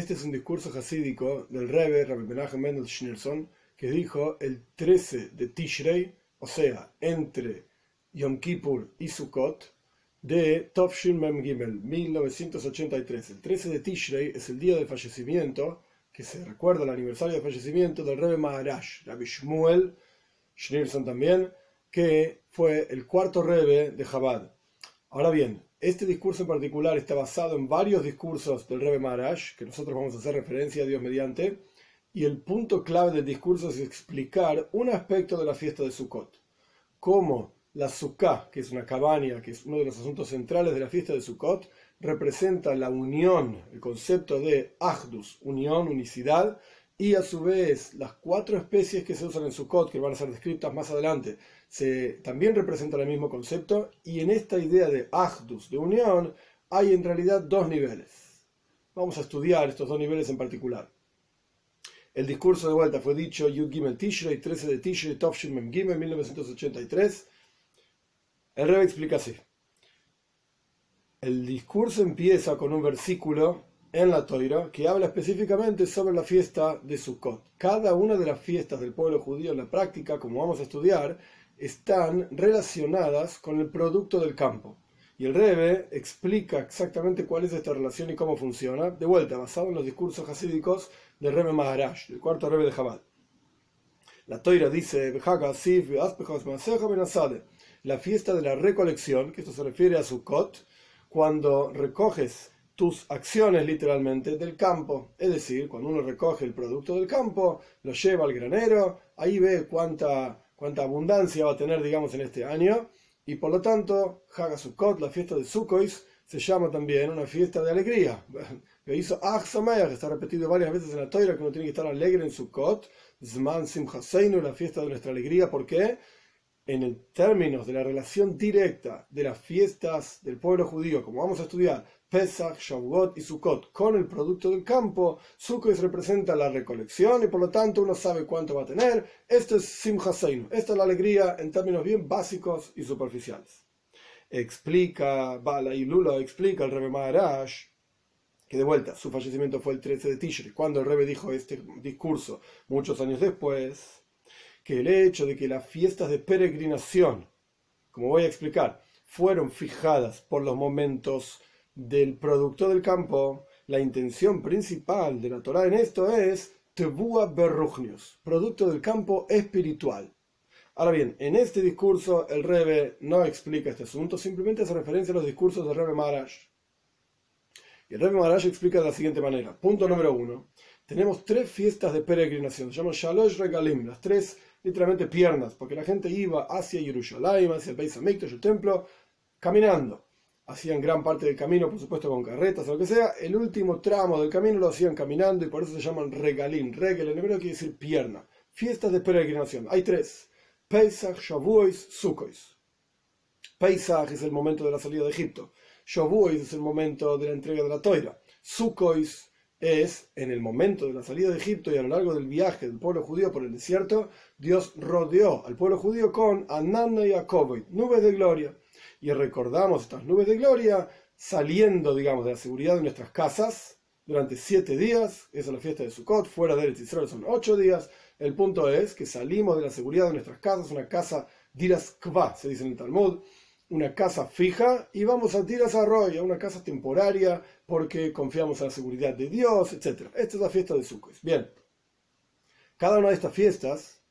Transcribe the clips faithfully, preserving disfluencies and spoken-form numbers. Este es un discurso jasídico del Rebbe, Rebbe Menachem Mendel Schneerson, que dijo el trece de Tishrei, o sea, entre Yom Kippur y Sukkot, de Tovshin Mem Gimel, mil novecientos ochenta y tres. El trece de Tishrei es el día del fallecimiento, que se recuerda el aniversario del fallecimiento del Rebbe Maharaj, Rebbe Shmuel Schneerson también, que fue el cuarto Rebbe de Chabad. Ahora bien, este discurso en particular está basado en varios discursos del Rebbe Maharaj, que nosotros vamos a hacer referencia a Dios mediante, y el punto clave del discurso es explicar un aspecto de la fiesta de Sukkot, cómo la sukkah, que es una cabaña, que es uno de los asuntos centrales de la fiesta de Sukkot, representa la unión, el concepto de achdus, unión, unicidad, y a su vez las cuatro especies que se usan en Sukkot, que van a ser descritas más adelante, se, también representan el mismo concepto, y en esta idea de achdus, de unión, hay en realidad dos niveles. Vamos a estudiar estos dos niveles en particular. El discurso de vuelta fue dicho Yud Gimel Tishrei, trece de Tishrei, Tovshin Mem Gimel, mil novecientos ochenta y tres. El Rebbe explica así. El discurso empieza con un versículo en la Toiro que habla específicamente sobre la fiesta de Sukkot. Cada una de las fiestas del pueblo judío en la práctica, como vamos a estudiar, están relacionadas con el producto del campo. Y el Rebbe explica exactamente cuál es esta relación y cómo funciona, de vuelta, basado en los discursos jasídicos del Rebbe Maharaj, del cuarto Rebbe de Chabad. La Toira dice, Haga Asif, la fiesta de la recolección, que esto se refiere a Sukkot, cuando recoges tus acciones literalmente del campo, es decir, cuando uno recoge el producto del campo, lo lleva al granero, ahí ve cuánta, cuánta abundancia va a tener, digamos, en este año, y por lo tanto, Hagasukhoi, la fiesta de Sukkot, se llama también una fiesta de alegría. Lo hizo Ach Sameach, que está repetido varias veces en la Toira, que uno tiene que estar alegre en Sukkot. Zman Simchaseinu, la fiesta de nuestra alegría, ¿por qué? En términos de la relación directa de las fiestas del pueblo judío, como vamos a estudiar, Pesach, Shavuot y Sukkot, con el producto del campo, Sukkot representa la recolección y por lo tanto uno sabe cuánto va a tener. Esto es Simchaseinu, esta es la alegría en términos bien básicos y superficiales. Explica, Bala y Lula explica el Rebbe Maharaj, que de vuelta, su fallecimiento fue el trece de Tishrei, cuando el Rebbe dijo este discurso muchos años después, que el hecho de que las fiestas de peregrinación, como voy a explicar, fueron fijadas por los momentos del producto del campo, la intención principal de la Torá en esto es Tebuah Berrugnius, producto del campo espiritual. Ahora bien, en este discurso el Rebbe no explica este asunto, simplemente hace referencia a los discursos del Rebbe Maharaj. Y el Rebbe Maharaj explica de la siguiente manera. Punto número uno. Tenemos tres fiestas de peregrinación, se llaman Shalosh Regalim, las tres literalmente piernas, porque la gente iba hacia Yerushalayim, hacia el Beis Hamikdash, el templo, caminando. Hacían gran parte del camino, por supuesto, con carretas o lo que sea. El último tramo del camino lo hacían caminando y por eso se llaman Regalim. Regel en hebreo quiere decir pierna. Fiestas de peregrinación. Hay tres. Pesach, Shavuot, Sukkot. Pesach es el momento de la salida de Egipto. Shavuot es el momento de la entrega de la Toira. Sukkot es, en el momento de la salida de Egipto y a lo largo del viaje del pueblo judío por el desierto, Dios rodeó al pueblo judío con Ananda y Cebada, nubes de gloria. Y recordamos estas nubes de gloria saliendo, digamos, de la seguridad de nuestras casas durante siete días. Esa es la fiesta de Sukkot, fuera de Israel son ocho días. El punto es que salimos de la seguridad de nuestras casas, una casa diras kvá, se dice en el Talmud, una casa fija, y vamos a diras arroya, una casa temporaria, porque confiamos en la seguridad de Dios, etcétera. Esta es la fiesta de Sukkot. Bien, cada una de estas fiestas,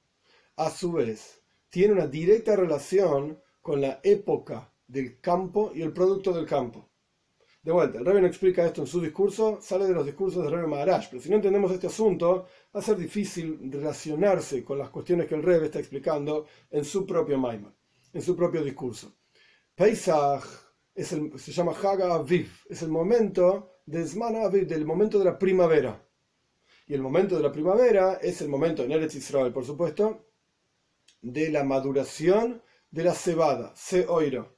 a su vez, tiene una directa relación con la época del campo y el producto del campo. De vuelta, el Rebbe no explica esto en su discurso, sale de los discursos del Rebbe Maharaj, pero si no entendemos este asunto, va a ser difícil relacionarse con las cuestiones que el Rebbe está explicando en su propio Maimar, en su propio discurso. Pesach es el, se llama Haga Aviv, es el momento de Zman Aviv, del momento de la primavera. Y el momento de la primavera es el momento, en Eretz Israel, por supuesto, de la maduración de la cebada, seoira.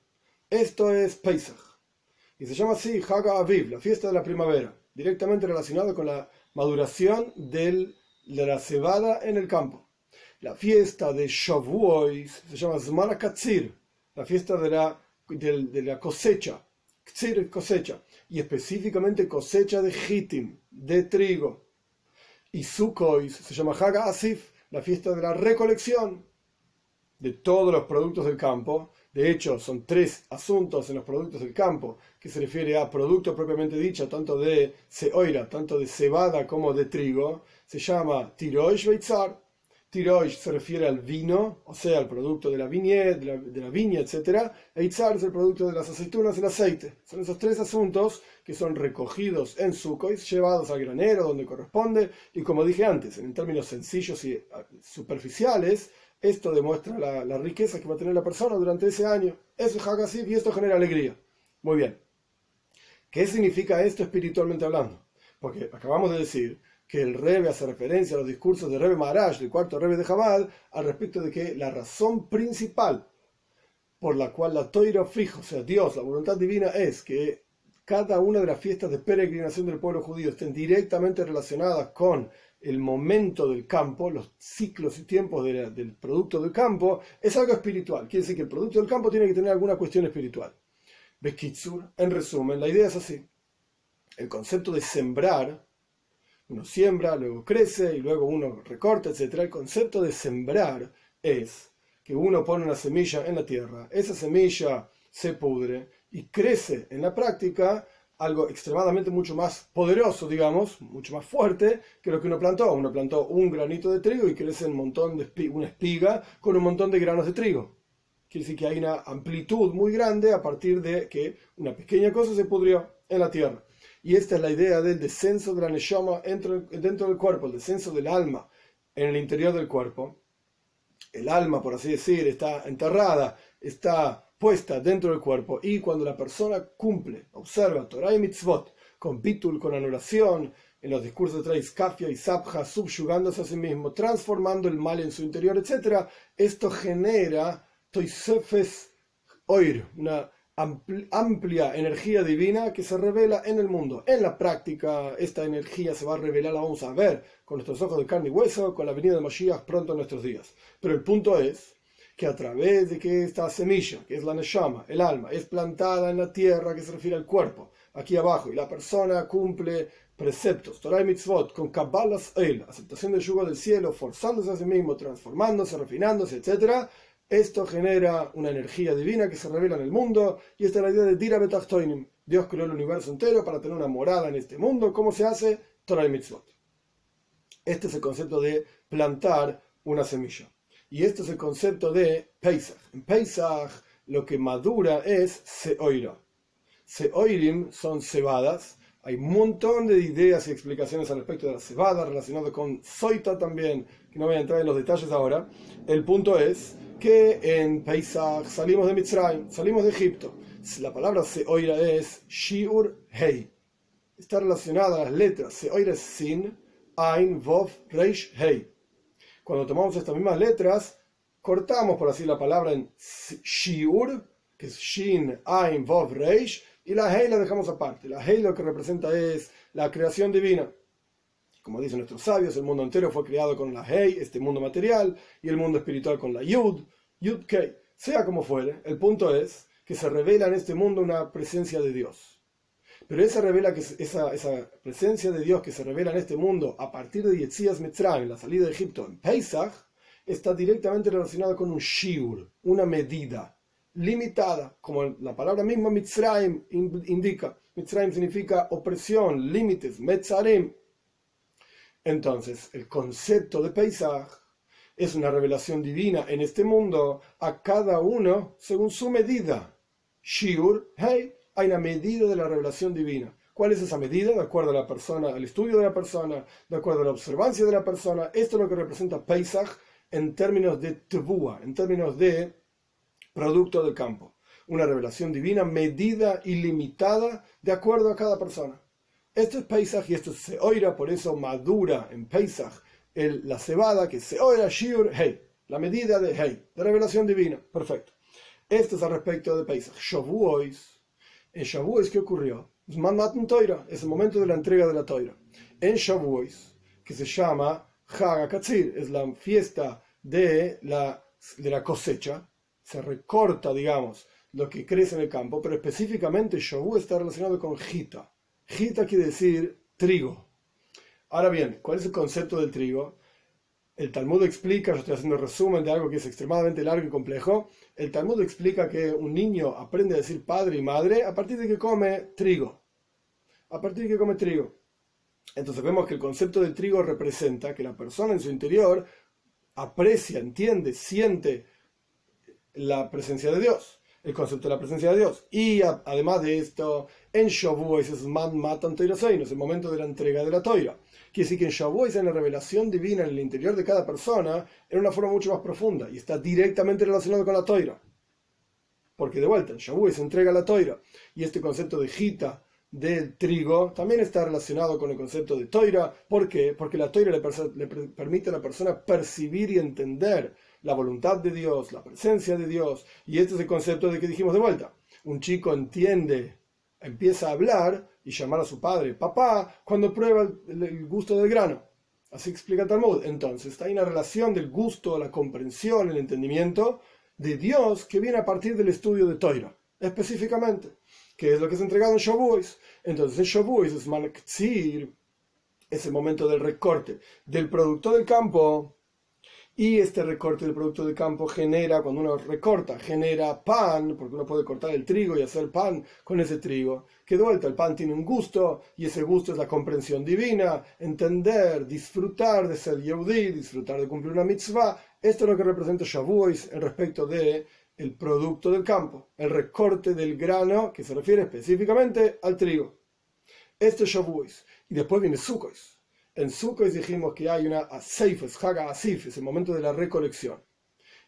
Esto es Pesach. Y se llama así Haga Aviv, la fiesta de la primavera, directamente relacionada con la maduración del, de la cebada en el campo. La fiesta de Shavuot se llama Zman Katsir, la fiesta de la, de, de la cosecha. Ktsir, cosecha, y específicamente cosecha de hitim, de trigo. Y Sukkot se llama Haga Asif, la fiesta de la recolección de todos los productos del campo. De hecho, son tres asuntos en los productos del campo, que se refiere a productos propiamente dicho, tanto de seoira, tanto de cebada como de trigo. Se llama tiroish beitzar. Tiroish se refiere al vino, o sea, al producto de la viña, de la, de la viña, etcétera. Eitzar es el producto de las aceitunas, el aceite. Son esos tres asuntos que son recogidos en Sukkot, llevados al granero donde corresponde. Y como dije antes, en términos sencillos y superficiales, esto demuestra la, la riqueza que va a tener la persona durante ese año. Eso es Haga Asif y esto genera alegría. Muy bien. ¿Qué significa esto espiritualmente hablando? Porque acabamos de decir que el Rebbe hace referencia a los discursos de Rebbe Maharaj, del cuarto Rebbe de Chabad, al respecto de que la razón principal por la cual la Toiro fija, o sea, Dios, la voluntad divina, es que cada una de las fiestas de peregrinación del pueblo judío estén directamente relacionadas con el momento del campo, los ciclos y tiempos de la, del producto del campo, es algo espiritual. Quiere decir que el producto del campo tiene que tener alguna cuestión espiritual. Beskitsur, en resumen, la idea es así. El concepto de sembrar, uno siembra, luego crece y luego uno recorta, etcétera. El concepto de sembrar es que uno pone una semilla en la tierra, esa semilla se pudre y crece en la práctica algo extremadamente mucho más poderoso, digamos, mucho más fuerte que lo que uno plantó. Uno plantó un granito de trigo y crece un montón de espiga, una espiga con un montón de granos de trigo. Quiere decir que hay una amplitud muy grande a partir de que una pequeña cosa se pudrió en la tierra. Y esta es la idea del descenso de la neshama dentro, dentro del cuerpo, el descenso del alma en el interior del cuerpo. El alma, por así decir, está enterrada, está puesta dentro del cuerpo, y cuando la persona cumple, observa Torah y Mitzvot, con bitul, con anulación, en los discursos de Trais, Kafia y Sabja, subyugándose a sí mismo, transformando el mal en su interior, etcétera, esto genera Toisefes Oir, una ampl- amplia energía divina que se revela en el mundo. En la práctica, esta energía se va a revelar, la vamos a ver con nuestros ojos de carne y hueso, con la venida de Moshiach pronto en nuestros días. Pero el punto es que a través de que esta semilla, que es la neshama, el alma, es plantada en la tierra, que se refiere al cuerpo, aquí abajo, y la persona cumple preceptos, Torah y Mitzvot, con Kabbalas Eil, aceptación del yugo del cielo, forzándose a sí mismo, transformándose, refinándose, etcétera, esto genera una energía divina que se revela en el mundo, y esta es la idea de Dira Betachtoinim. Dios creó el universo entero para tener una morada en este mundo. ¿Cómo se hace? Torah y Mitzvot. Este es el concepto de plantar una semilla. Y este es el concepto de Pesach. En Pesach lo que madura es seoira. Seoirim son cebadas. Hay un montón de ideas y explicaciones al respecto de la cebada, relacionadas con soita también, que no voy a entrar en los detalles ahora. El punto es que en Pesach salimos de Mitzrayim, salimos de Egipto. La palabra seoira es shiur hei. Está relacionada a las letras. Seoira es sin, ain, vov, reish, hei. Cuando tomamos estas mismas letras, cortamos, por así la palabra, en shiur, que es shin, ain, vov, reish, y la hei la dejamos aparte. La hei lo que representa es la creación divina. Como dicen nuestros sabios, el mundo entero fue creado con la hei, este mundo material, y el mundo espiritual con la yud, yud kei. Sea como fuere, el punto es que se revela en este mundo una presencia de Dios. Pero esa, revela que, esa, esa presencia de Dios que se revela en este mundo a partir de Yetzias Mitzrayim, la salida de Egipto en Pesach, está directamente relacionada con un shiur, una medida limitada, como la palabra misma Mitzrayim indica. Mitzrayim significa opresión, límites, Metzarim. Entonces, el concepto de Pesach es una revelación divina en este mundo a cada uno según su medida. Shiur, hey. Hay una medida de la revelación divina. ¿Cuál es esa medida? De acuerdo a la persona, al estudio de la persona, de acuerdo a la observancia de la persona. Esto es lo que representa Pesach en términos de Tebuah, en términos de producto del campo. Una revelación divina medida y limitada de acuerdo a cada persona. Esto es Pesach y esto es seoira, por eso madura en Pesach el, la cebada, que es seoira, shiur, hey. La medida de hey, de revelación divina. Perfecto. Esto es al respecto de Pesach. Shavuot. En Shavuot, ¿qué ocurrió? Es el momento de la entrega de la Toira. En Shavuot, que se llama Haga Katsir, es la fiesta de la, de la cosecha, se recorta, digamos, lo que crece en el campo, pero específicamente Shavuot está relacionado con Jita. Jita quiere decir trigo. Ahora bien, ¿cuál es el concepto del trigo? El Talmud explica, yo estoy haciendo un resumen de algo que es extremadamente largo y complejo, el Talmud explica que un niño aprende a decir padre y madre a partir de que come trigo. A partir de que come trigo. Entonces vemos que el concepto del trigo representa que la persona en su interior aprecia, entiende, siente la presencia de Dios, el concepto de la presencia de Dios. Y a, además de esto, en Shavuot es Zman Matan Toiro Seinu, es el momento de la entrega de la Toira. Quiere decir que en Shavuot es la revelación divina en el interior de cada persona en una forma mucho más profunda y está directamente relacionado con la Toira. Porque de vuelta, en Shavuot se entrega la Toira y este concepto de Jita, del trigo, también está relacionado con el concepto de Toira. ¿Por qué? Porque la Toira le, le permite a la persona percibir y entender la voluntad de Dios, la presencia de Dios. Y este es el concepto de que dijimos de vuelta. Un chico entiende, empieza a hablar y llamar a su padre, papá, cuando prueba el, el gusto del grano. Así explica Talmud. Entonces, hay una relación del gusto, la comprensión, el entendimiento de Dios que viene a partir del estudio de Toira, específicamente, que es lo que es entregado en Shavuot. Entonces en Shavuot es Zman Katsir, es el momento del recorte del producto del campo, y este recorte del producto del campo genera, cuando uno recorta, genera pan, porque uno puede cortar el trigo y hacer pan con ese trigo, que de vuelta el pan tiene un gusto, y ese gusto es la comprensión divina, entender, disfrutar de ser Yehudí, disfrutar de cumplir una mitzvah. Esto es lo que representa Shavuot en respecto de el producto del campo, el recorte del grano, que se refiere específicamente al trigo. Este es Shavuot. Y después viene Sukkot. En Sukkot dijimos que hay una Asif, es Haga Asif, es el momento de la recolección,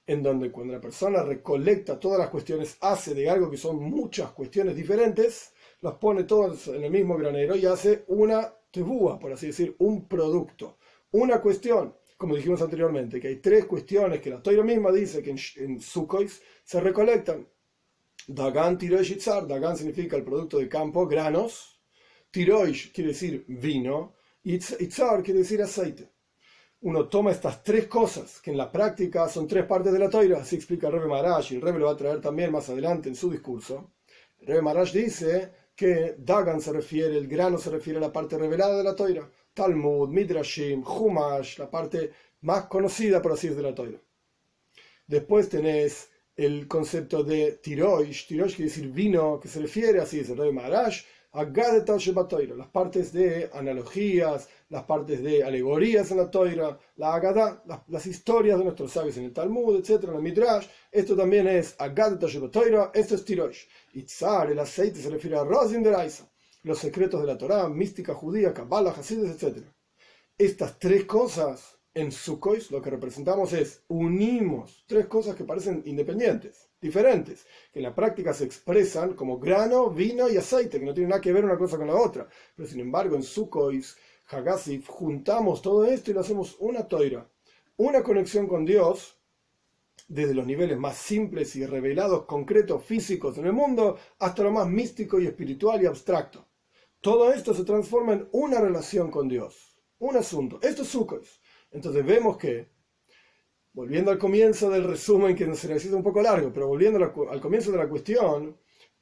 en donde cuando la persona recolecta todas las cuestiones, hace de algo que son muchas cuestiones diferentes, las pone todas en el mismo granero y hace una tebuah, por así decir, un producto, una cuestión. Como dijimos anteriormente, que hay tres cuestiones que la Toira misma dice que en, en Sukkot se recolectan. Dagan, tiroish y tzar. Dagan significa el producto del campo, granos. Tiroish quiere decir vino. Y tzar quiere decir aceite. Uno toma estas tres cosas, que en la práctica son tres partes de la Toira. Así explica el Rebbe Maharaj, y el Rebbe lo va a traer también más adelante en su discurso. El Rebbe Maharaj dice que Dagan se refiere, el grano se refiere a la parte revelada de la Toira. Talmud, Midrashim, Humash, la parte más conocida, por así decirlo, de la Toira. Después tenés el concepto de Tiroish, Tiroish quiere decir vino, que se refiere, así dice el Rebbe Maharaj, a Gadetal Sheba Toira, las partes de analogías, las partes de alegorías en la Toira, la Agadá, las, las historias de nuestros sabios en el Talmud, etcétera, en el Midrash. Esto también es a Gadetal Sheba Toira, esto es Tiroish. Y Tzar, el aceite, se refiere a Rosin de Raisa, los secretos de la Torá, mística judía, Kabbalah, Hasides, etcétera. Estas tres cosas en Sukkot lo que representamos es, unimos tres cosas que parecen independientes, diferentes, que en la práctica se expresan como grano, vino y aceite, que no tienen nada que ver una cosa con la otra. Pero sin embargo en Sukkot, Haga Asif, juntamos todo esto y lo hacemos una Toira, una conexión con Dios, desde los niveles más simples y revelados, concretos, físicos en el mundo, hasta lo más místico y espiritual y abstracto. Todo esto se transforma en una relación con Dios, un asunto. Esto es Sukkot. Entonces vemos que, volviendo al comienzo del resumen, que se necesita un poco largo, pero volviendo al comienzo de la cuestión,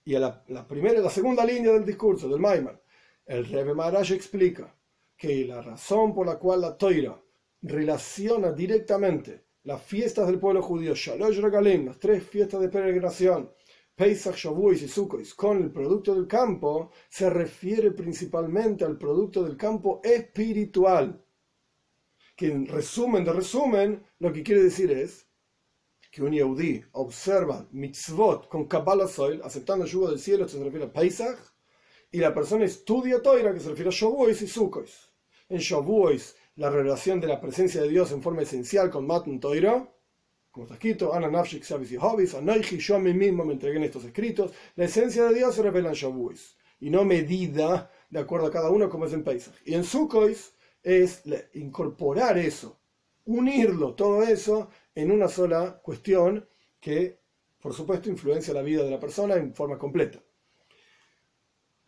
y a la, la primera y la segunda línea del discurso, del Maimar, el Rebbe Maharaj explica que la razón por la cual la Toira relaciona directamente las fiestas del pueblo judío, Shalosh Regalim, las tres fiestas de peregrinación, Pesach, Shavuot y Sukkot, con el producto del campo, se refiere principalmente al producto del campo espiritual. Que en resumen de resumen, lo que quiere decir es que un Yehudí observa mitzvot con Kabbalah Soil, aceptando el yugo del cielo, esto se refiere a Pesach, y la persona estudia Toira, que se refiere a Shavuot y Sukkot. En Shavuot, la revelación de la presencia de Dios en forma esencial con Matan Toira, como está escrito, Ana Nafshik Sabis y Hobis, Anoiji, yo a mí mismo me entregué en estos escritos. La esencia de Dios se revela en Shavuot, y no medida de acuerdo a cada uno como es en Pesach. Y en Sukkot es incorporar eso, unirlo, todo eso, en una sola cuestión que, por supuesto, influencia la vida de la persona en forma completa.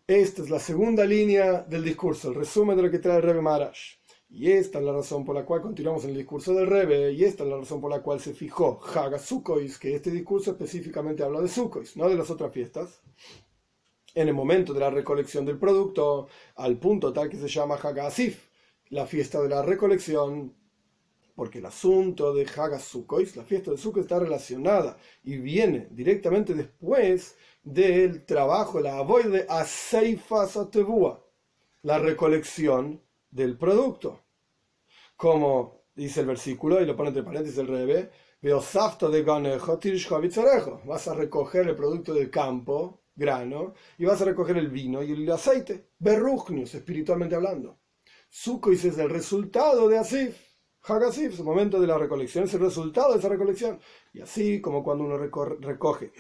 Esta es la segunda línea del discurso, el resumen de lo que trae el Rebbe Maharaj. Y esta es la razón por la cual, continuamos en el discurso del Rebbe, y esta es la razón por la cual se fijó Hagasukhoi, que este discurso específicamente habla de Sukkot, no de las otras fiestas, en el momento de la recolección del producto, al punto tal que se llama Haga Asif, la fiesta de la recolección, porque el asunto de Hagasukhoi, la fiesta de Sukkot, está relacionada y viene directamente después del trabajo, la avoid de aseifas a tebuah, la recolección del producto. Como dice el versículo, y lo pone entre paréntesis el Rebbe, vas a recoger el producto del campo, grano, y vas a recoger el vino y el aceite, berrugnius, espiritualmente hablando. Sukkot es el resultado de Asif. Haga Asif, su momento de la recolección, es el resultado de esa recolección. Y así como cuando uno recorre, recoge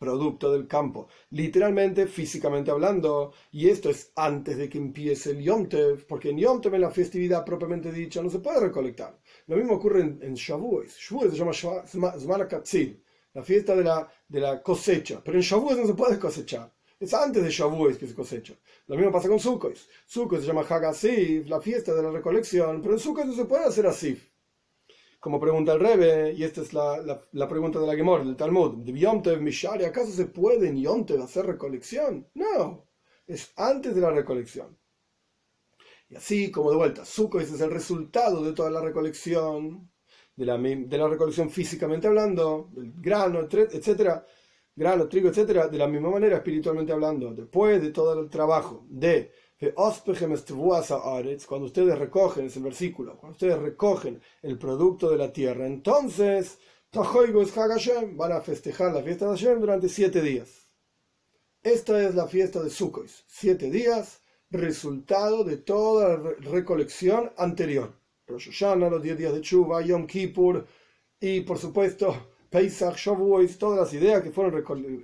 producto del campo, literalmente, físicamente hablando, y esto es antes de que empiece el Yom Tev, porque en Yom Tev, en la festividad propiamente dicha, no se puede recolectar. Lo mismo ocurre en, en Shavuot. Shavuot se llama Zman Katsir, la fiesta de la, de la cosecha, pero en Shavuot no se puede cosechar. Es antes de Shavuot que se cosecha. Lo mismo pasa con Sukkot. Sukkot se llama Haga Asif, la fiesta de la recolección, pero en Sukkot no se puede hacer Asif. Como pregunta el Rebbe, y esta es la, la, la pregunta de la Gemara, del Talmud, de Yom Tev Mishari, ¿acaso se puede en Yom Tev hacer recolección? No, es antes de la recolección. Y así como de vuelta, Sukkot es el resultado de toda la recolección, de la, de la recolección físicamente hablando, del grano, etcétera, grano, trigo, etcétera, de la misma manera espiritualmente hablando, después de todo el trabajo de cuando ustedes recogen, es el versículo, cuando ustedes recogen el producto de la tierra, entonces van a festejar la fiesta de Hashem durante siete días. Esta es la fiesta de Sukkot, siete días, resultado de toda la recolección anterior. Rosh Hashanah, los diez días de Tshuva, Yom Kippur y por supuesto Pesach, Shavuot, todas las ideas que fueron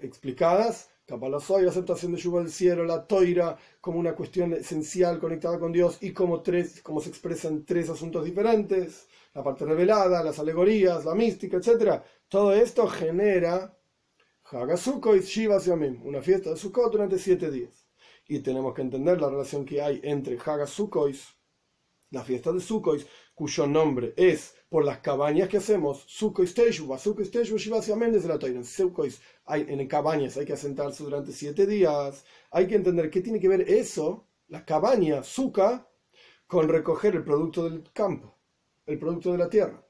explicadas, Kabbalah, la aceptación de Yubal del cielo, la Toira como una cuestión esencial conectada con Dios y como, tres, como se expresan tres asuntos diferentes, la parte revelada, las alegorías, la mística, etcétera. Todo esto genera Hagasukhoi y Shivas Yamim, una fiesta de Sukkot durante siete días. Y tenemos que entender la relación que hay entre Hagasukhoi, la fiesta de Sukkot, cuyo nombre es por las cabañas que hacemos, Sukkot Teishvu, Basuco Teishvu, Shivas Yamim desde la Toira. En Sukkot, en cabañas, hay que asentarse durante siete días. Hay que entender qué tiene que ver eso, la cabaña, Sukkah, con recoger el producto del campo, el producto de la tierra.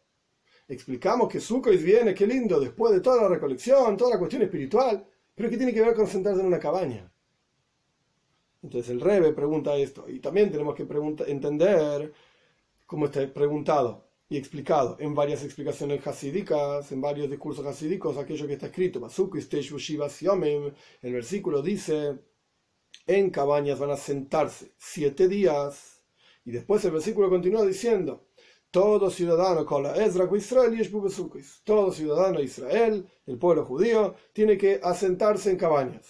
Explicamos que Sukkot viene, qué lindo, después de toda la recolección, toda la cuestión espiritual, pero qué tiene que ver con sentarse en una cabaña. Entonces el Rebbe pregunta esto, y también tenemos que entender cómo está preguntado y explicado en varias explicaciones hasídicas, en varios discursos hasídicos, aquello que está escrito, el versículo dice, en cabañas van a sentarse siete días, y después el versículo continúa diciendo, todo ciudadano con la Ezra Israel y Basuco, todo ciudadano de Israel, el pueblo judío, tiene que asentarse en cabañas.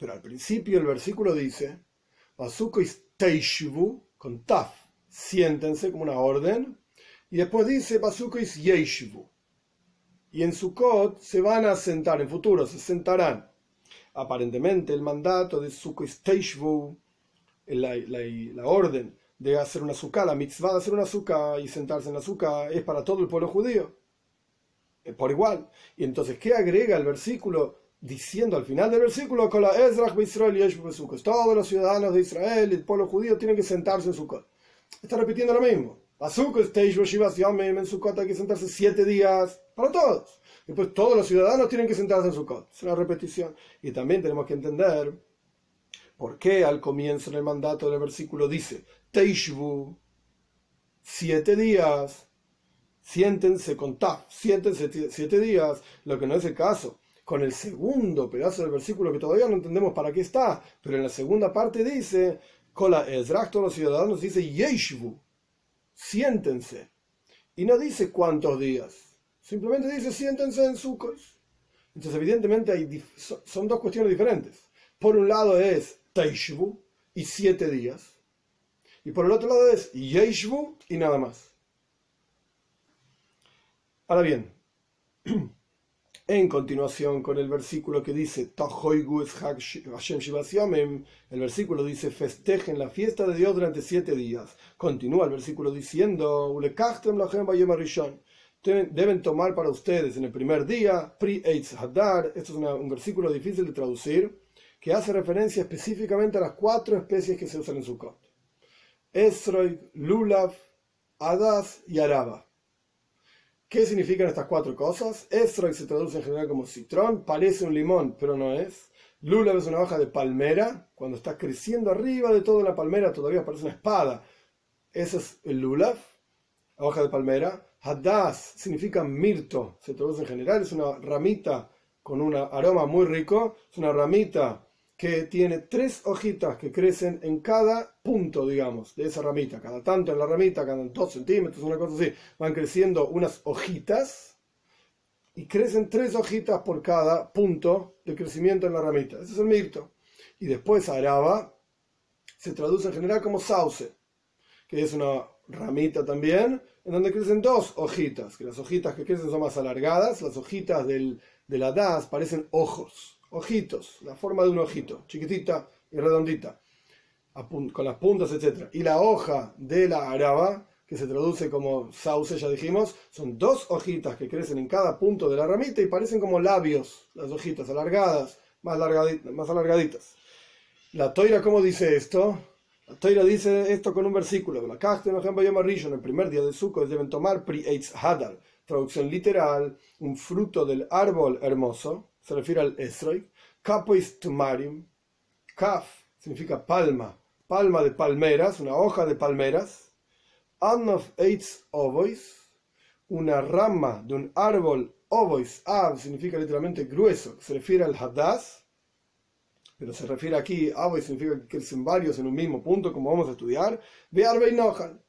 Pero al principio el versículo dice, Basuco y Teishvu, con taf, siéntense como una orden, y después dice Basuco y Yeishvu. Y en Sukkot se van a sentar, en futuro se sentarán. Aparentemente el mandato de Basuco y Teishvu, la, la, la orden de hacer una suká, la mitzvah de hacer una suká y sentarse en la suká, es para todo el pueblo judío, es por igual. Y entonces, ¿qué agrega el versículo? Diciendo al final del versículo, con la Ezra Israel y Basuco, todos los ciudadanos de Israel y el pueblo judío tienen que sentarse en Sukkot. Está repitiendo lo mismo. Basuco, Teishvu, Shivas Yamim, en Sukkot hay que sentarse siete días para todos. Después todos los ciudadanos tienen que sentarse en Sukkot. Es una repetición. Y también tenemos que entender por qué al comienzo del mandato del versículo dice Teishvu, siete días, siéntense con taf, siéntense siete días, lo que no es el caso con el segundo pedazo del versículo que todavía no entendemos para qué está, pero en la segunda parte dice, con la Ezra, todos los ciudadanos, dice Yeishvu, siéntense. Y no dice cuántos días, simplemente dice siéntense en Sukkot. Entonces evidentemente hay, son dos cuestiones diferentes. Por un lado es Teishvu y siete días, y por el otro lado es Yeishvu y nada más. Ahora bien, en continuación con el versículo que dice, el versículo dice, festejen la fiesta de Dios durante siete días. Continúa el versículo diciendo, deben tomar para ustedes en el primer día, pri eitz hadar. Esto es una, un versículo difícil de traducir, que hace referencia específicamente a las cuatro especies que se usan en Sukkot. Esroi, lulav, hadas y araba. ¿Qué significan estas cuatro cosas? Esroi se traduce en general como citrón, parece un limón, pero no es. Lulav es una hoja de palmera, cuando está creciendo arriba de toda la palmera todavía parece una espada. Eso es el lulav, hoja de palmera. Hadas significa mirto, se traduce en general, es una ramita con un aroma muy rico, es una ramita que tiene tres hojitas que crecen en cada punto, digamos, de esa ramita. Cada tanto en la ramita, cada dos centímetros, una cosa así, van creciendo unas hojitas y crecen tres hojitas por cada punto de crecimiento en la ramita. Ese es el mirto. Y después araba se traduce en general como sauce, que es una ramita también, en donde crecen dos hojitas, que las hojitas que crecen son más alargadas, las hojitas del, del hadas parecen ojos. Ojitos, la forma de un ojito, chiquitita y redondita, con las puntas, etcétera. Y la hoja de la araba, que se traduce como sauce, ya dijimos, son dos hojitas que crecen en cada punto de la ramita y parecen como labios, las hojitas alargadas, más, largadita, más alargaditas. La Toira, ¿cómo dice esto? La Toira dice esto con un versículo. La Cajta, en ejemplo, llama Rishon, el primer día de Sukkot deben tomar Pri-Eitz Hadar, traducción literal, un fruto del árbol hermoso, se refiere al esroi. Kapois tumarim, kaf significa palma, palma de palmeras, una hoja de palmeras. Anof eitz ovois, una rama de un árbol ovois, av significa literalmente grueso, se refiere al hadas, pero se refiere aquí, ovois significa que crecen varios en un mismo punto, como vamos a estudiar. Ve'arbe nojan,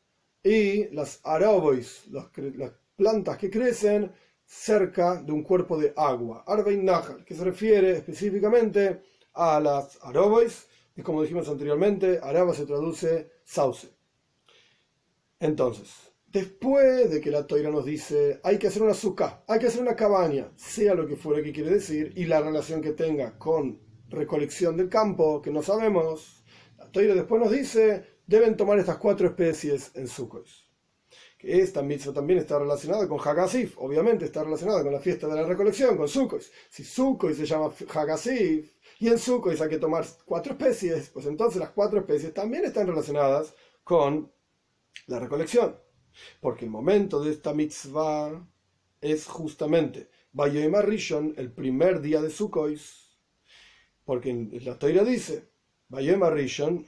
y las arovois, las plantas que crecen cerca de un cuerpo de agua, Arbei Nahal, que se refiere específicamente a las arobois, y como dijimos anteriormente, araba se traduce sauce. Entonces, después de que la Toira nos dice, hay que hacer una sukkah, hay que hacer una cabaña, sea lo que fuera que quiere decir, y la relación que tenga con recolección del campo, que no sabemos, la Toira después nos dice, deben tomar estas cuatro especies en Sukkot. Que esta mitzvah también está relacionada con Haga Asif, obviamente está relacionada con la fiesta de la recolección, con Sukkot. Si Sukkot se llama Haga Asif y en Sukkot hay que tomar cuatro especies, pues entonces las cuatro especies también están relacionadas con la recolección. Porque el momento de esta mitzvah es justamente Bayoim Rishon, el primer día de Sukkot, porque en la Toira dice Bayoim Rishon,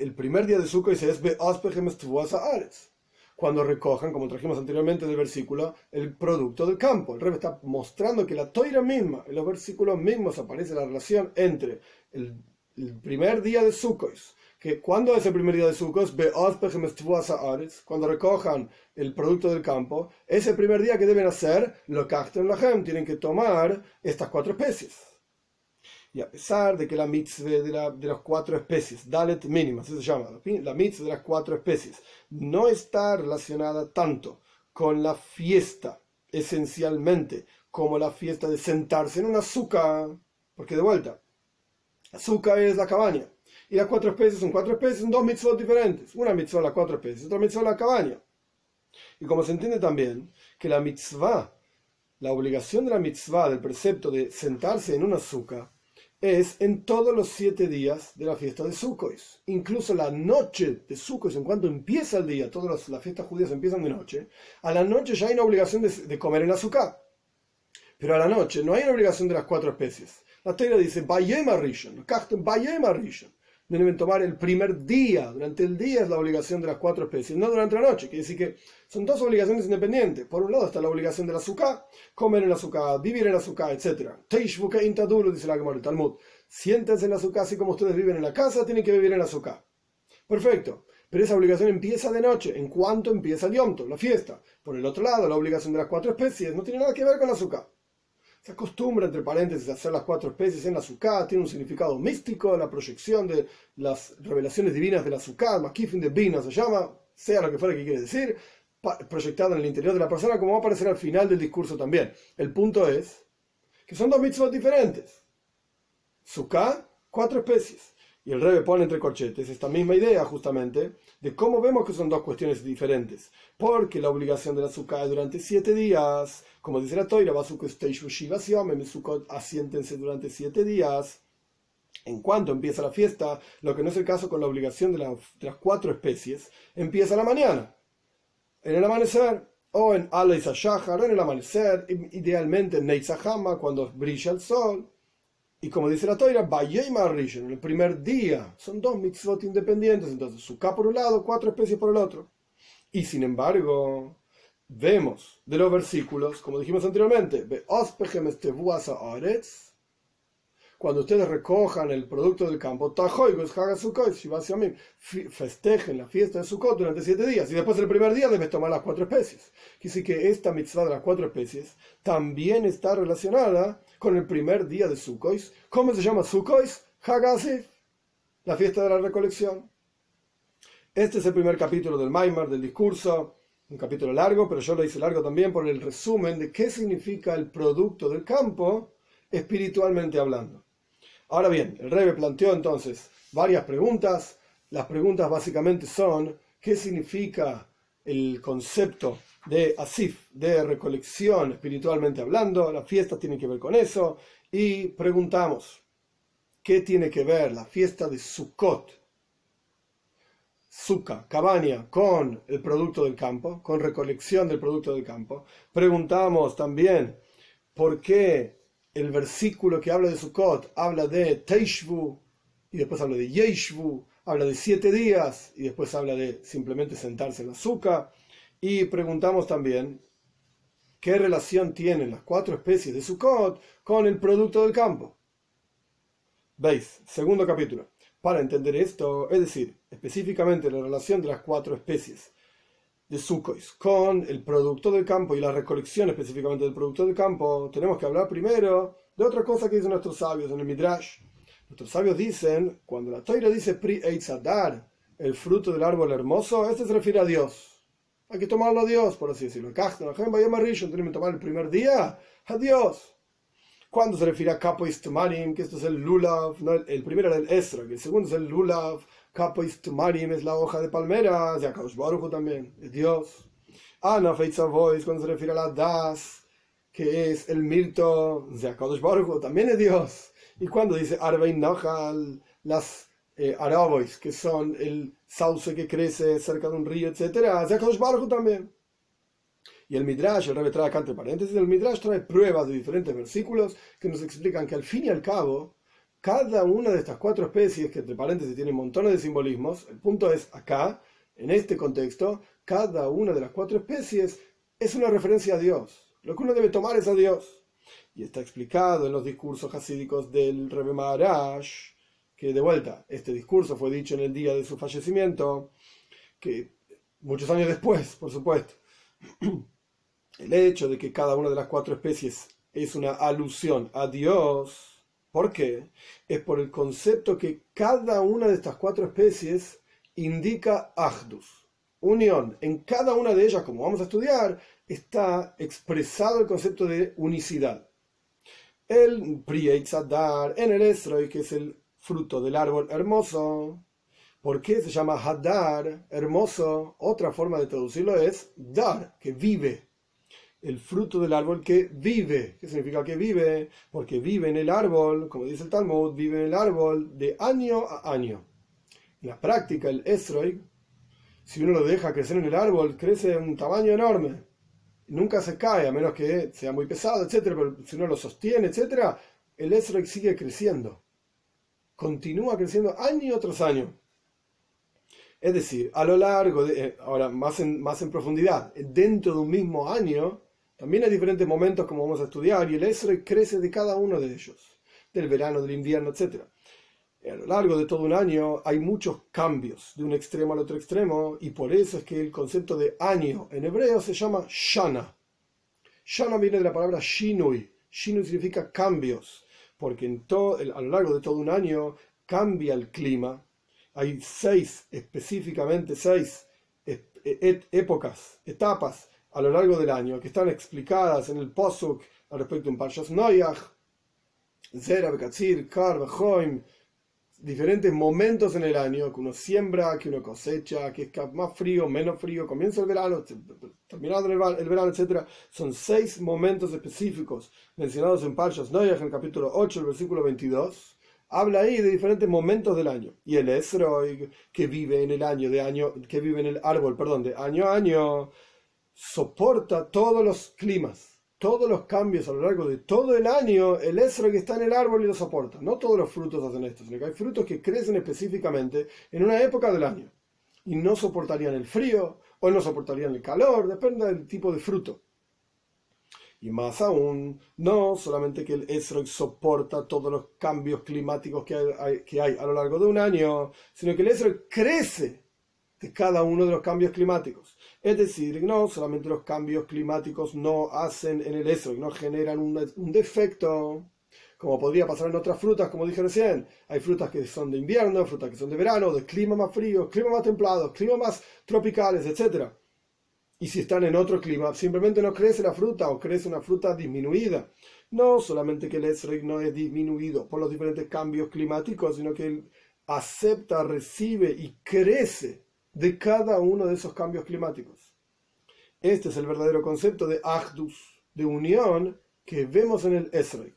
el primer día de Sukkot es cuando recojan, como trajimos anteriormente del versículo, el producto del campo. El Rebbe está mostrando que la Toira misma, en los versículos mismos aparece la relación entre el, el primer día de Sukkot, que cuando es el primer día de Sukkot, cuando recojan el producto del campo, es el primer día que deben hacer lo kachtem lahem, tienen que tomar estas cuatro especies. Y a pesar de que la mitzvah de, la, de las cuatro especies, dalet mínima, así se llama, la mitzvah de las cuatro especies, no está relacionada tanto con la fiesta, esencialmente, como la fiesta de sentarse en una sukkah, porque de vuelta, la sukkah es la cabaña, y las cuatro especies son cuatro especies, son dos mitzvot diferentes, una mitzvah de las cuatro especies, otra mitzvah de la cabaña. Y como se entiende también, que la mitzvah, la obligación de la mitzvah, del precepto de sentarse en una sukkah, es en todos los siete días de la fiesta de Sukkot. Incluso la noche de Sukkot, en cuanto empieza el día, todas las, las fiestas judías empiezan de noche, a la noche ya hay una obligación de, de comer en la sukkah. Pero a la noche no hay una obligación de las cuatro especies. La Torá dice, deben tomar el primer día, durante el día es la obligación de las cuatro especies, no durante la noche. Quiere decir que son dos obligaciones independientes. Por un lado está la obligación de la sukkah, comer en la sukkah, vivir en la sukkah, etcétera. Teishvu ke'in tadulu, dice la Gemara del Talmud. Siéntense en la sukkah, así como ustedes viven en la casa, tienen que vivir en la sukkah. Perfecto. Pero esa obligación empieza de noche, en cuanto empieza el Yom Tov, la fiesta. Por el otro lado, la obligación de las cuatro especies no tiene nada que ver con la sukkah. Se acostumbra, entre paréntesis, a hacer las cuatro especies en la sukkah, tiene un significado místico, la proyección de las revelaciones divinas de la sukkah, makifin de bina se llama, sea lo que fuera que quiere decir, proyectado en el interior de la persona, como va a aparecer al final del discurso también. El punto es que son dos mitzvot diferentes. Sukkah, cuatro especies. Y el Rebbe pone entre corchetes esta misma idea, justamente, de cómo vemos que son dos cuestiones diferentes. Porque la obligación de la Sukkah es durante siete días. Como dice la Toira, Basuco Teishvu Shivasyom, en Sukkot asiéntense durante siete días. En cuanto empieza la fiesta, lo que no es el caso con la obligación de, la, de las cuatro especies, empieza a la mañana, en el amanecer, o en Alei Sashahar, en el amanecer, idealmente en Neitzahama, cuando brilla el sol. Y como dice la Toira, en el primer día, son dos mitzvot independientes, entonces Sukkah por un lado, cuatro especies por el otro. Y sin embargo, vemos de los versículos, como dijimos anteriormente, cuando ustedes recojan el producto del campo, festejen la fiesta de Sukkot durante siete días, y después el primer día debes tomar las cuatro especies. Así que esta mitzvah de las cuatro especies también está relacionada con el primer día de Sukkot. ¿Cómo se llama Sukkot? Haga Asif, la fiesta de la recolección. Este es el primer capítulo del Maimar, del discurso, un capítulo largo, pero yo lo hice largo también por el resumen de qué significa el producto del campo, espiritualmente hablando. Ahora bien, el Rebbe planteó entonces varias preguntas. Las preguntas básicamente son, ¿qué significa el concepto de Asif, de recolección espiritualmente hablando? Las fiestas tienen que ver con eso. Y preguntamos, ¿qué tiene que ver la fiesta de Sukkot, Sukkah, cabaña, con el producto del campo, con recolección del producto del campo? Preguntamos también, ¿por qué el versículo que habla de Sukkot habla de Teishvu, y después habla de Yeishvu, habla de siete días, y después habla de simplemente sentarse en la Sukkah? Y preguntamos también, ¿qué relación tienen las cuatro especies de Sukkot con el producto del campo? ¿Veis? Segundo capítulo. Para entender esto, es decir, específicamente la relación de las cuatro especies de Sukkot con el producto del campo y la recolección específicamente del producto del campo, tenemos que hablar primero de otra cosa que dicen nuestros sabios en el Midrash. Nuestros sabios dicen, cuando la Toira dice Pri Eitz Adar, el fruto del árbol hermoso, este se refiere a Dios. Hay que tomarlo a Dios, por así decirlo. Tienen que tomar el primer día a Dios. Cuando se refiere a Kapo Istmarim, que esto es el Lulav, no, el, el primero era el Esra, que el segundo es el Lulav, Kapo Istmarim es la hoja de palmera, y Akadosh Baruj Hu también, es Dios. Ana Feitzavois, cuando se refiere a la Das, que es el mirto, y Akadosh Baruj Hu también es Dios. Y cuando dice Arbei Nahal, las eh, Arabois, que son el sauce que crece cerca de un río, etcétera, y Akadosh Baruj Hu también. Y el Midrash, el Rebbe trae acá entre paréntesis, el Midrash trae pruebas de diferentes versículos que nos explican que al fin y al cabo, cada una de estas cuatro especies, que entre paréntesis tienen montones de simbolismos, el punto es acá, en este contexto, cada una de las cuatro especies es una referencia a Dios. Lo que uno debe tomar es a Dios. Y está explicado en los discursos hasídicos del Rebbe Maharaj, que de vuelta, este discurso fue dicho en el día de su fallecimiento, que muchos años después, por supuesto. El hecho de que cada una de las cuatro especies es una alusión a Dios, ¿por qué? Es por el concepto que cada una de estas cuatro especies indica achdus, unión. En cada una de ellas, como vamos a estudiar, está expresado el concepto de unicidad. El Pri Eitz Adar en el Esroi, que es el fruto del árbol hermoso. ¿Por qué se llama Hadar, hermoso? Otra forma de traducirlo es Dar, que vive. El fruto del árbol que vive. ¿Qué significa que vive? Porque vive en el árbol, como dice el Talmud, vive en el árbol de año a año. En la práctica, el Esroi, si uno lo deja crecer en el árbol, crece en un tamaño enorme. Nunca se cae, a menos que sea muy pesado, etcétera. Pero si uno lo sostiene, etcétera, el Esroi sigue creciendo. Continúa creciendo año tras año. Es decir, a lo largo, de, ahora más en, más en profundidad, dentro de un mismo año, también hay diferentes momentos como vamos a estudiar, y el Esrei crece de cada uno de ellos, del verano, del invierno, etcétera. A lo largo de todo un año hay muchos cambios, de un extremo al otro extremo, y por eso es que el concepto de año en hebreo se llama Shana. Shana viene de la palabra Shinui. Shinui significa cambios, porque en todo, a lo largo de todo un año cambia el clima. Hay seis, específicamente seis et, épocas, etapas a lo largo del año que están explicadas en el posuk al respecto de un Parshas Noach, Zera, Bekatzir, Kar, Behoim, diferentes momentos en el año que uno siembra, que uno cosecha, que es más frío, menos frío, comienza el verano, terminado el verano, etcétera. Son seis momentos específicos mencionados en Parshas Noach, en el capítulo ocho, el versículo veintidós. Habla ahí de diferentes momentos del año. Y el Esroi, que vive en el año, de año, que vive en el árbol, perdón, de año a año, soporta todos los climas, todos los cambios a lo largo de todo el año. El Esroi que está en el árbol y lo soporta. No todos los frutos hacen esto, sino que hay frutos que crecen específicamente en una época del año. Y no soportarían el frío, o no soportarían el calor, depende del tipo de fruto. Y más aún, no solamente que el Esrog soporta todos los cambios climáticos que hay, que hay a lo largo de un año, sino que el Esrog crece de cada uno de los cambios climáticos. Es decir, no solamente los cambios climáticos no hacen en el Esrog, no generan un, un defecto, como podría pasar en otras frutas, como dije recién. Hay frutas que son de invierno, frutas que son de verano, de clima más frío, clima más templado, clima más tropicales, etcétera. Y si están en otro clima, simplemente no crece la fruta o crece una fruta disminuida. No solamente que el Esrog no es disminuido por los diferentes cambios climáticos, sino que él acepta, recibe y crece de cada uno de esos cambios climáticos. Este es el verdadero concepto de achdus, de unión, que vemos en el Esrog.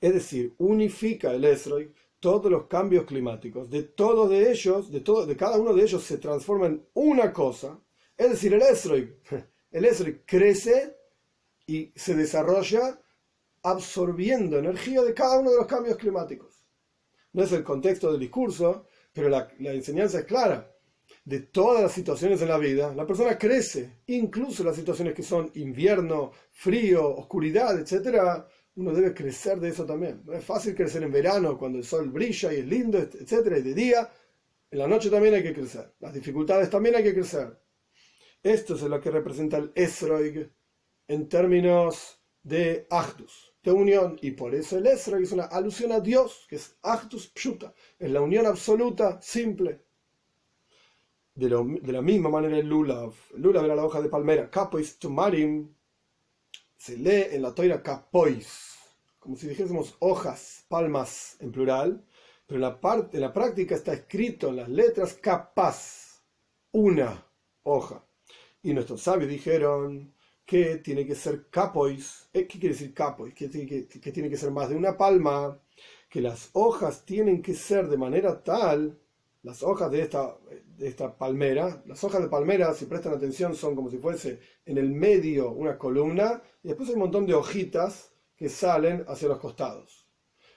Es decir, unifica el Esrog todos los cambios climáticos. De todos de ellos, de, todo, de cada uno de ellos se transforma en una cosa. Es decir, el Esrog, el Esrog crece y se desarrolla absorbiendo energía de cada uno de los cambios climáticos. No es el contexto del discurso, pero la, la enseñanza es clara. De todas las situaciones en la vida, la persona crece, incluso las situaciones que son invierno, frío, oscuridad, etcétera. Uno debe crecer de eso también. No es fácil crecer en verano, cuando el sol brilla y es lindo, etcétera, y de día. En la noche también hay que crecer. Las dificultades también hay que crecer. Esto es lo que representa el Esrog en términos de achdus, de unión. Y por eso el Esrog es una alusión a Dios, que es achdus pshuta, es la unión absoluta, simple. De, lo, de la misma manera el lulav. El lulav era la hoja de palmera. Kapois tumarim. Se lee en la toira kapois, como si dijésemos hojas, palmas en plural. Pero en la, parte, en la práctica está escrito en las letras capaz, una hoja. Y nuestros sabios dijeron que tiene que ser kapois. ¿Qué quiere decir kapois? Que tiene que, que tiene que ser más de una palma. Que las hojas tienen que ser de manera tal, las hojas de esta, de esta palmera, las hojas de palmera, si prestan atención, son como si fuese en el medio una columna, y después hay un montón de hojitas que salen hacia los costados.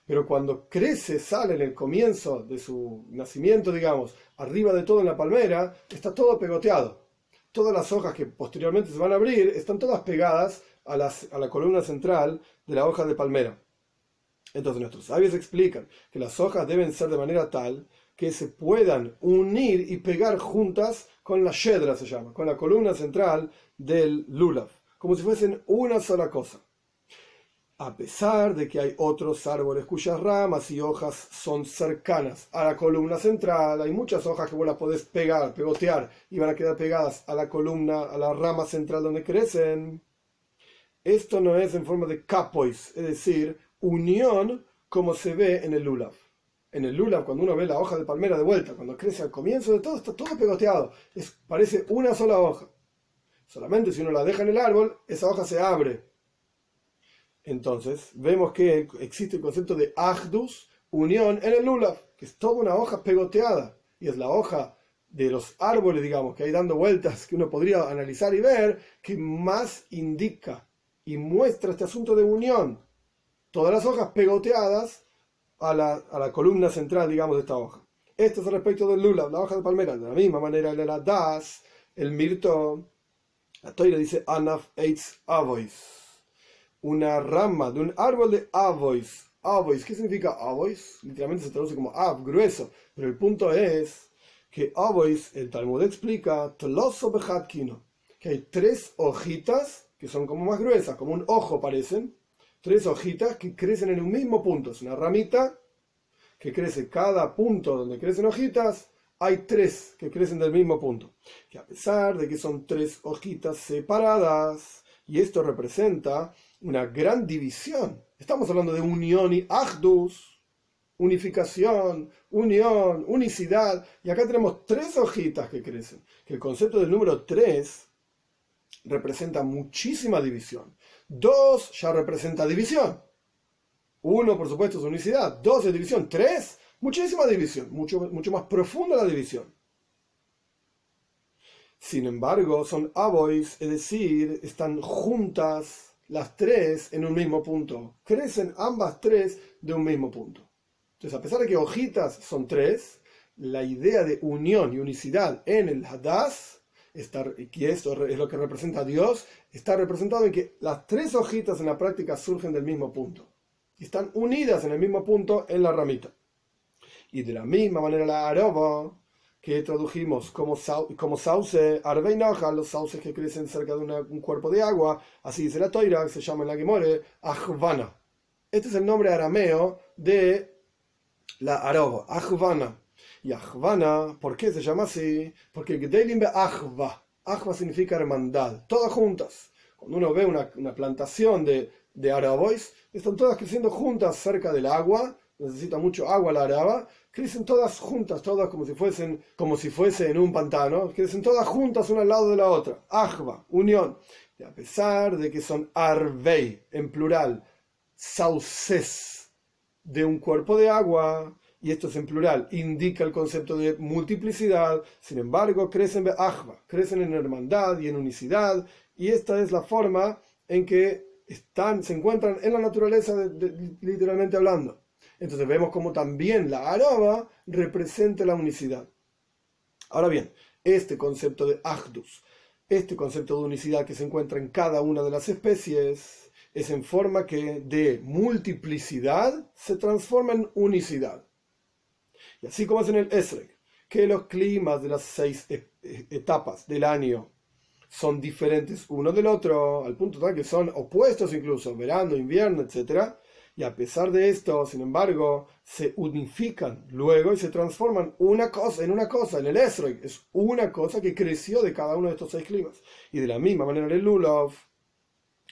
Pero cuando crece, sale en el comienzo de su nacimiento, digamos, arriba de todo en la palmera, está todo pegoteado. Todas las hojas que posteriormente se van a abrir están todas pegadas a, las, a la columna central de la hoja de palmera. Entonces nuestros sabios explican que las hojas deben ser de manera tal que se puedan unir y pegar juntas con la shedra, se llama, con la columna central del lulav, como si fuesen una sola cosa. A pesar de que hay otros árboles cuyas ramas y hojas son cercanas a la columna central, hay muchas hojas que vos las podés pegar, pegotear, y van a quedar pegadas a la columna, a la rama central donde crecen. Esto no es en forma de kapois, es decir, unión como se ve en el lulav. En el lulav, cuando uno ve la hoja de palmera de vuelta, cuando crece al comienzo de todo, está todo pegoteado. Es, parece una sola hoja. Solamente si uno la deja en el árbol, esa hoja se abre. Entonces, vemos que existe el concepto de achdus, unión, en el lulav, que es toda una hoja pegoteada, y es la hoja de los árboles, digamos, que hay dando vueltas, que uno podría analizar y ver, que más indica y muestra este asunto de unión. Todas las hojas pegoteadas a la, a la columna central, digamos, de esta hoja. Esto es respecto del lulav, la hoja de palmera. De la misma manera, el achdus, el mirto, la toira dice, anaf eitz avois. Una rama de un árbol de avois. Avois, ¿qué significa avois? Literalmente se traduce como av, grueso. Pero el punto es que avois, el Talmud explica, tloso behatkino, que hay tres hojitas que son como más gruesas, como un ojo parecen. Tres hojitas que crecen en un mismo punto. Es una ramita que crece cada punto donde crecen hojitas. hay tres que crecen del mismo punto, que a pesar de que son tres hojitas separadas, y esto representa una gran división. Estamos hablando de unión y achdus, unificación, unión, unicidad, y acá tenemos tres hojitas que crecen, que el concepto del número tres representa muchísima división. Dos ya representa división. Uno, por supuesto, es unicidad. Dos es división. Tres, muchísima división. Mucho, mucho más profunda la división. Sin embargo, son abois, es decir, están juntas las tres en un mismo punto. Crecen ambas tres de un mismo punto. Entonces, a pesar de que hojitas son tres, la idea de unión y unicidad en el Hadass, que esto es lo que representa a Dios, está representado en que las tres hojitas en la práctica surgen del mismo punto. Y están unidas en el mismo punto en la ramita. Y de la misma manera la aroba, que tradujimos como, sau, como sauce, arve y noja, los sauces que crecen cerca de una, un cuerpo de agua, así dice la toira, que se llama en la Gemore, ajvana. Este es el nombre arameo de la aroba, ajvana. Y ajvana, ¿por qué se llama así? Porque gdelim be ajva. Ajva significa hermandad, todas juntas. Cuando uno ve una, una plantación de, de arabois, están todas creciendo juntas cerca del agua, necesita mucho agua la araba, crecen todas juntas, todas como si fuesen como si fuese en un pantano, crecen todas juntas una al lado de la otra. Ajva, unión. Y a pesar de que son arvei, en plural, sauces de un cuerpo de agua, y esto es en plural, indica el concepto de multiplicidad, sin embargo, crecen de ajva, crecen en hermandad y en unicidad, y esta es la forma en que están, se encuentran en la naturaleza, de, de, literalmente hablando. Entonces vemos como también la araba representa la unicidad. Ahora bien, este concepto de achdus, este concepto de unicidad que se encuentra en cada una de las especies, es en forma que de multiplicidad se transforma en unicidad. Y así como es en el Esrek, que los climas de las seis etapas del año son diferentes uno del otro, al punto tal que son opuestos incluso, verano, invierno, etcétera. Y a pesar de esto, sin embargo, se unifican luego y se transforman una cosa en una cosa. En el Esrek es una cosa que creció de cada uno de estos seis climas. Y de la misma manera en el Lulav,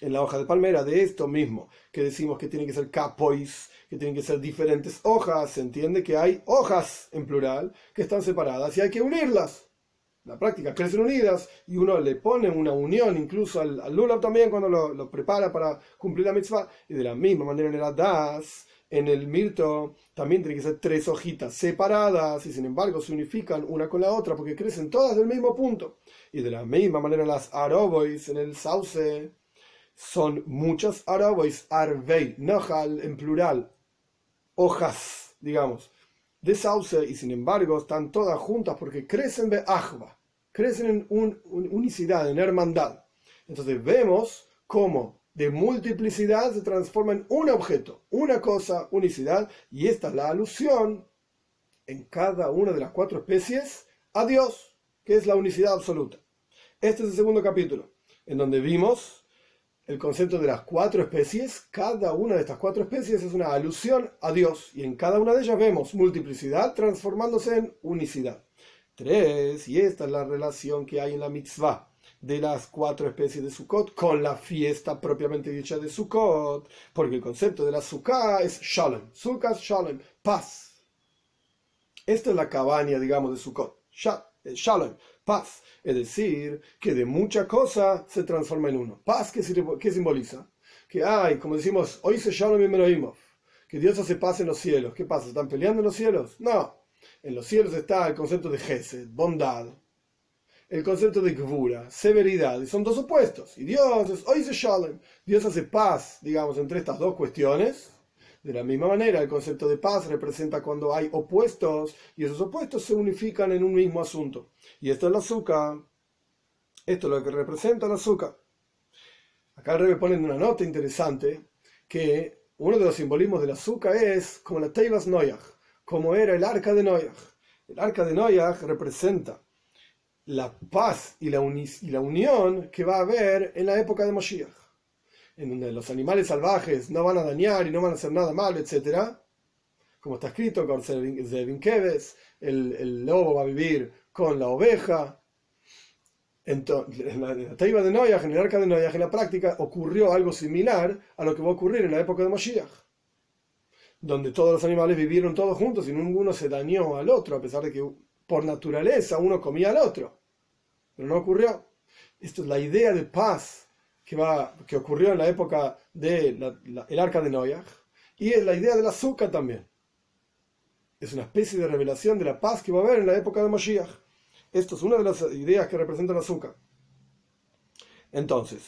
en la hoja de palmera, de esto mismo, que decimos que tienen que ser capois, que tienen que ser diferentes hojas, se entiende que hay hojas, en plural, que están separadas y hay que unirlas. En la práctica crecen unidas y uno le pone una unión, incluso al, al lulav también cuando lo, lo prepara para cumplir la mitzvah. Y de la misma manera en el hadas, en el mirto, también tienen que ser tres hojitas separadas y sin embargo se unifican una con la otra porque crecen todas del mismo punto. Y de la misma manera las arobois, en el sauce, son muchas arabois, arvei, nojal, en plural, hojas, digamos, de sauce, y sin embargo están todas juntas porque crecen de ajva, crecen en un, un, unicidad, en hermandad. Entonces vemos cómo de multiplicidad se transforma en un objeto, una cosa, unicidad, y esta es la alusión en cada una de las cuatro especies a Dios, que es la unicidad absoluta. Este es el segundo capítulo, en donde vimos el concepto de las cuatro especies. Cada una de estas cuatro especies es una alusión a Dios, y en cada una de ellas vemos multiplicidad transformándose en unicidad. Tres, y esta es la relación que hay en la mitzvah de las cuatro especies de Sukkot con la fiesta propiamente dicha de Sukkot, porque el concepto de la Sukkah es Shalom, Sukkah es Shalom, paz. Esta es la cabaña, digamos, de Sukkot, Shalom, paz, es decir, que de mucha cosa se transforma en uno. Paz, ¿qué, qué simboliza? Que hay, como decimos, hoy se Shalom y Meroimov, que Dios hace paz en los cielos. ¿Qué pasa? ¿Están peleando en los cielos? No. En los cielos está el concepto de Gesed, bondad, el concepto de Gvura, severidad, y son dos opuestos. Y Dios es hoy se Shalom, Dios hace paz, digamos, entre estas dos cuestiones. De la misma manera, el concepto de paz representa cuando hay opuestos y esos opuestos se unifican en un mismo asunto. Y esto es la azúcar. Esto es lo que representa la azúcar. Acá el Rebbe pone una nota interesante que uno de los simbolismos de la azúcar es como la Teivas Noyaj, como era el arca de Noyaj. El arca de Noyaj representa la paz y la, uni y la unión que va a haber en la época de Moshiach, en donde los animales salvajes no van a dañar y no van a hacer nada malo, etcétera, como está escrito con Zevin Keves, el, el lobo va a vivir con la oveja. Entonces, la, la teiba de Noyaj, en el arca de Noyaj, en la práctica ocurrió algo similar a lo que va a ocurrir en la época de Moshiach, donde todos los animales vivieron todos juntos y ninguno se dañó al otro, a pesar de que por naturaleza uno comía al otro, pero no ocurrió. Esto es la idea de paz que, va, que ocurrió en la época del de arca de Noyaj, y es la idea de la Sukkot también. Es una especie de revelación de la paz que va a haber en la época de Moshiach. Esto es una de las ideas que representa la Sukkot. Entonces,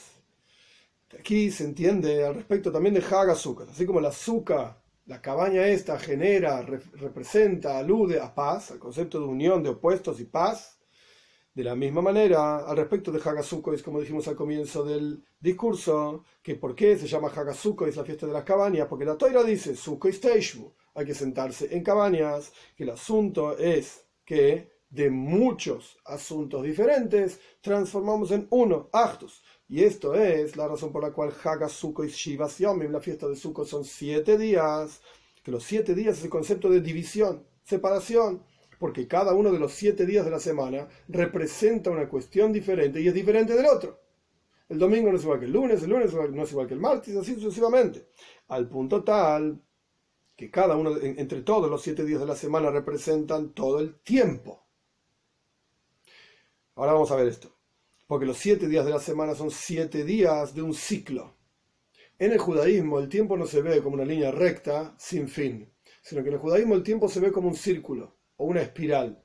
aquí se entiende al respecto también de Haga Sukkot. Así como la Sukkot, la cabaña esta, genera, re, representa, alude a paz, al concepto de unión de opuestos y paz, de la misma manera, al respecto de Haga Sukkot, es como dijimos al comienzo del discurso, que por qué se llama Haga Sukkot, es la fiesta de las cabañas, porque la Toiro dice, Sukkot y Teishvu, hay que sentarse en cabañas, que el asunto es que de muchos asuntos diferentes transformamos en uno, achdus. Y esto es la razón por la cual Hagasukhoi y Shivas Yomim, la fiesta de Sukkot, son siete días, que los siete días es el concepto de división, separación, porque cada uno de los siete días de la semana representa una cuestión diferente y es diferente del otro. El domingo no es igual que el lunes, el lunes no es igual que el martes, así sucesivamente, al punto tal que cada uno, entre todos los siete días de la semana, representan todo el tiempo. Ahora vamos a ver esto, porque los siete días de la semana son siete días de un ciclo. En el judaísmo el tiempo no se ve como una línea recta sin fin, sino que en el judaísmo el tiempo se ve como un círculo o una espiral,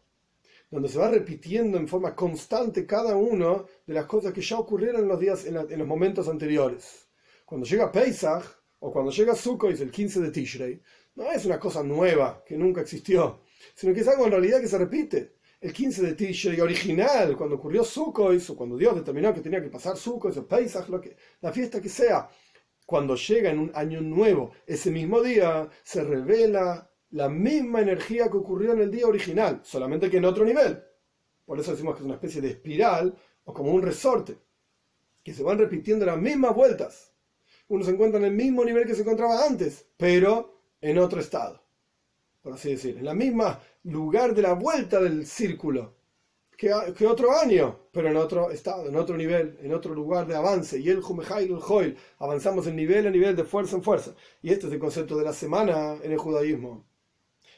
donde se va repitiendo en forma constante cada una de las cosas que ya ocurrieron en los, días, en la, en los momentos anteriores. Cuando llega Pesach o cuando llega Sukkot, es el quince de Tishrei, no es una cosa nueva que nunca existió, sino que es algo en realidad que se repite. El quince de Tishrei original, cuando ocurrió Sukkot, o cuando Dios determinó que tenía que pasar Sukkot, o Pesach, lo que, la fiesta que sea, cuando llega en un año nuevo, ese mismo día se revela la misma energía que ocurrió en el día original, solamente que en otro nivel. Por eso decimos que es una especie de espiral, o como un resorte, que se van repitiendo las mismas vueltas. Uno se encuentra en el mismo nivel que se encontraba antes, pero en otro estado, por así decir, en la misma lugar de la vuelta del círculo que, que otro año, pero en otro estado, en otro nivel, en otro lugar de avance. Y el Jumejai el Joil, avanzamos en nivel a nivel, de fuerza en fuerza. Y este es el concepto de la semana en el judaísmo.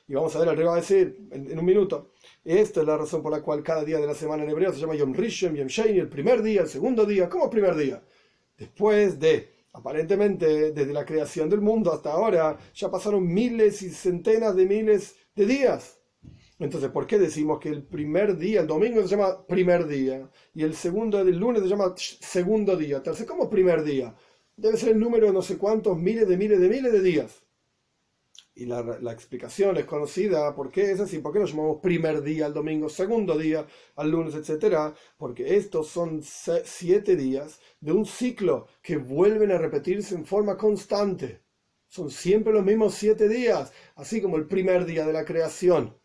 Y vamos a ver, arriba va a decir en, en un minuto. Esta es la razón por la cual cada día de la semana en hebreo se llama Yom Rishon, Yom Sheni, el primer día, el segundo día. ¿Cómo primer día? Después de, aparentemente, desde la creación del mundo hasta ahora, ya pasaron miles y centenas de miles de días. Entonces, ¿por qué decimos que el primer día, el domingo se llama primer día, y el segundo, el lunes se llama segundo día? Entonces, ¿cómo primer día? Debe ser el número de no sé cuántos miles de miles de miles de días. Y la, la explicación es conocida. ¿Por qué es así? ¿Por qué nos llamamos primer día al domingo, segundo día al lunes, etcétera? Porque estos son siete días de un ciclo que vuelven a repetirse en forma constante. Son siempre los mismos siete días, así como el primer día de la creación.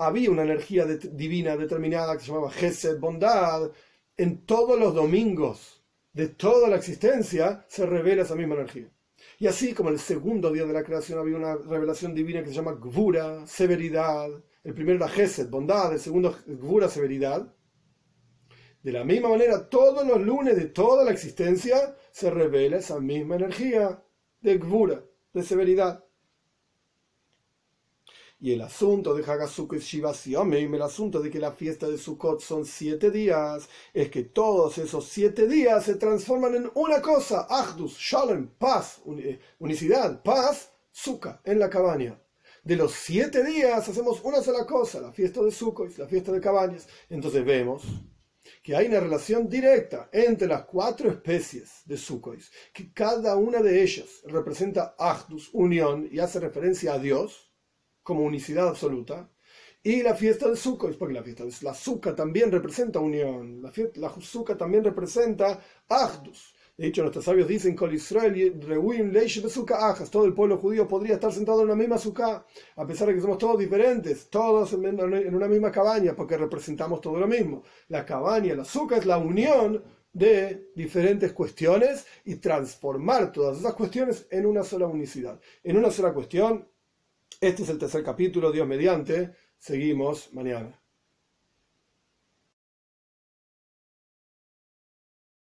Había una energía de, divina determinada que se llamaba Gesed, bondad. En todos los domingos de toda la existencia se revela esa misma energía. Y así como el segundo día de la creación había una revelación divina que se llama Gvura, severidad. El primero era Gesed, bondad. El segundo, Gvura, severidad. De la misma manera, todos los lunes de toda la existencia se revela esa misma energía de Gvura, de severidad. Y el asunto de Hagasukhoi y Shivas Yomim, el asunto de que la fiesta de Sukkot son siete días, es que todos esos siete días se transforman en una cosa, achdus, shalom, paz, unicidad, paz, sukkah, en la cabaña. De los siete días hacemos una sola cosa, la fiesta de Sukkot, la fiesta de cabañas. Entonces vemos que hay una relación directa entre las cuatro especies de Sukkot, que cada una de ellas representa achdus, unión, y hace referencia a Dios, como unicidad absoluta, y la fiesta de Sukkot, porque la fiesta de la Sukkot también representa unión, la, fiesta, la Sukkot también representa achdus. De hecho, nuestros sabios dicen, Kol Israel reuim leish besukkah achas, todo el pueblo judío podría estar sentado en la misma sukkah, a pesar de que somos todos diferentes, todos en una misma cabaña, porque representamos todo lo mismo. La cabaña, la sukkah, es la unión de diferentes cuestiones y transformar todas esas cuestiones en una sola unicidad, en una sola cuestión Este es el tercer capítulo, Dios mediante. Seguimos mañana.